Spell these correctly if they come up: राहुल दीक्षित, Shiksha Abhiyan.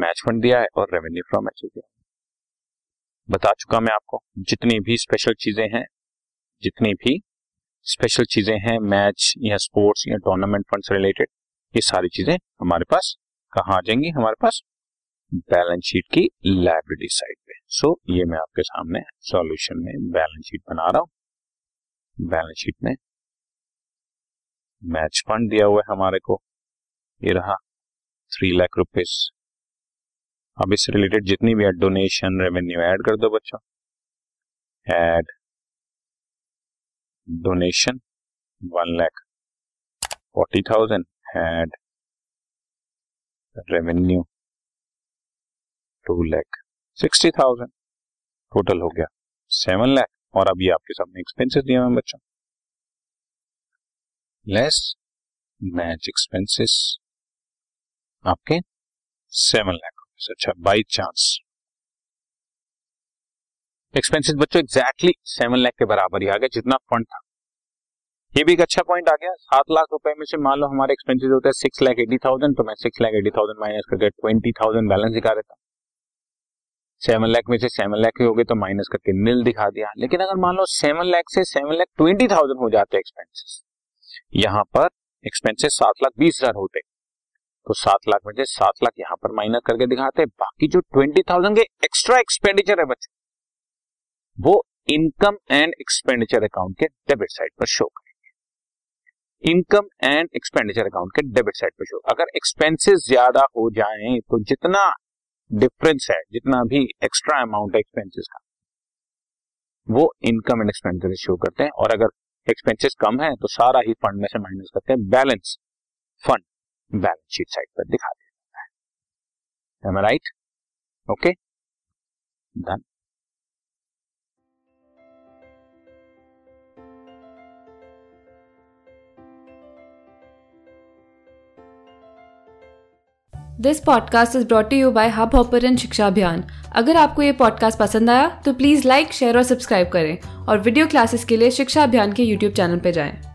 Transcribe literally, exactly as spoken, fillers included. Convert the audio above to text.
Match fund दिया है और रेवेन्यू फ्रॉम मैच दिया है। बता चुका मैं आपको, जितनी भी स्पेशल चीजें हैं जितनी भी स्पेशल चीजें हैं मैच या स्पोर्ट्स या टूर्नामेंट फंड से रिलेटेड, ये सारी चीजें हमारे पास कहाँ आ जाएंगी? हमारे पास बैलेंस शीट की लायबिलिटी साइड पे। सो so, ये मैं आपके सामने सॉल्यूशन में बैलेंस शीट बना रहा हूं। बैलेंस शीट में मैच फंड दिया हुआ है हमारे को, ये रहा थ्री लाख रुपीस। अब इससे रिलेटेड जितनी भी डोनेशन रेवेन्यू ऐड कर दो बच्चों, add donation one lakh forty thousand, add revenue two lakh sixty thousand, total हो गया सेवन लैख। और अब ये आपके सामने एक्सपेंसेस दिए हैं बच्चों, लेस मैच एक्सपेंसेस आपके सेवन लैख। अच्छा, बाई चांस एक्सपेंसेस बच्चों एग्जैक्टली सेवन लैख के बराबर ही आ गया जितना फंड था। ये भी एक अच्छा पॉइंट आ गया। सात लाख रुपए में से मान लो हमारे एक्सपेंसेस होते हैं सिक्स लैख एटी थाउजेंड तो मैं six lakh eighty thousand minus करके ट्वेंटी थाउजेंड बैलेंस दिखा देता। सेवन लाख में से सेवन लाख ही हो गए तो माइनस करके नील दिखा दिया। लेकिन अगर मान लो सेवन लाख से सेवन लाख ट्वेंटी थाउजेंड हो जाते एक्सपेंसेस, यहाँ पर एक्सपेंसेस सात लाख बीस हजार होते तो सात लाख में से सात लाख यहाँ पर माइनस करके दिखाते। बाकी जो ट्वेंटी थाउजेंड के एक्स्ट्रा एक्सपेंडिचर है बच्चों, वो इनकम एंड एक्सपेंडिचर अकाउंट के डेबिट साइड पर शो करेंगे। इनकम एंड एक्सपेंडिचर अकाउंट के डेबिट साइड पर शो। अगर एक्सपेंसेस ज्यादा हो जाए तो जितना डिफरेंस है, जितना भी एक्स्ट्रा अमाउंट है एक्सपेंसेस का, वो इनकम एंड एक्सपेंसेस शो करते हैं। और अगर एक्सपेंसेस कम है तो सारा ही फंड में से माइनस करते हैं, balance fund balance sheet side पर दिखा देता है। Am I right? Okay, done. This podcast is brought you by hub hopper and Shiksha Abhiyan. अगर आपको ये पॉडकास्ट पसंद आया तो प्लीज़ लाइक, शेयर और सब्सक्राइब करें और वीडियो क्लासेस के लिए शिक्षा अभियान के यूट्यूब चैनल पर जाएं।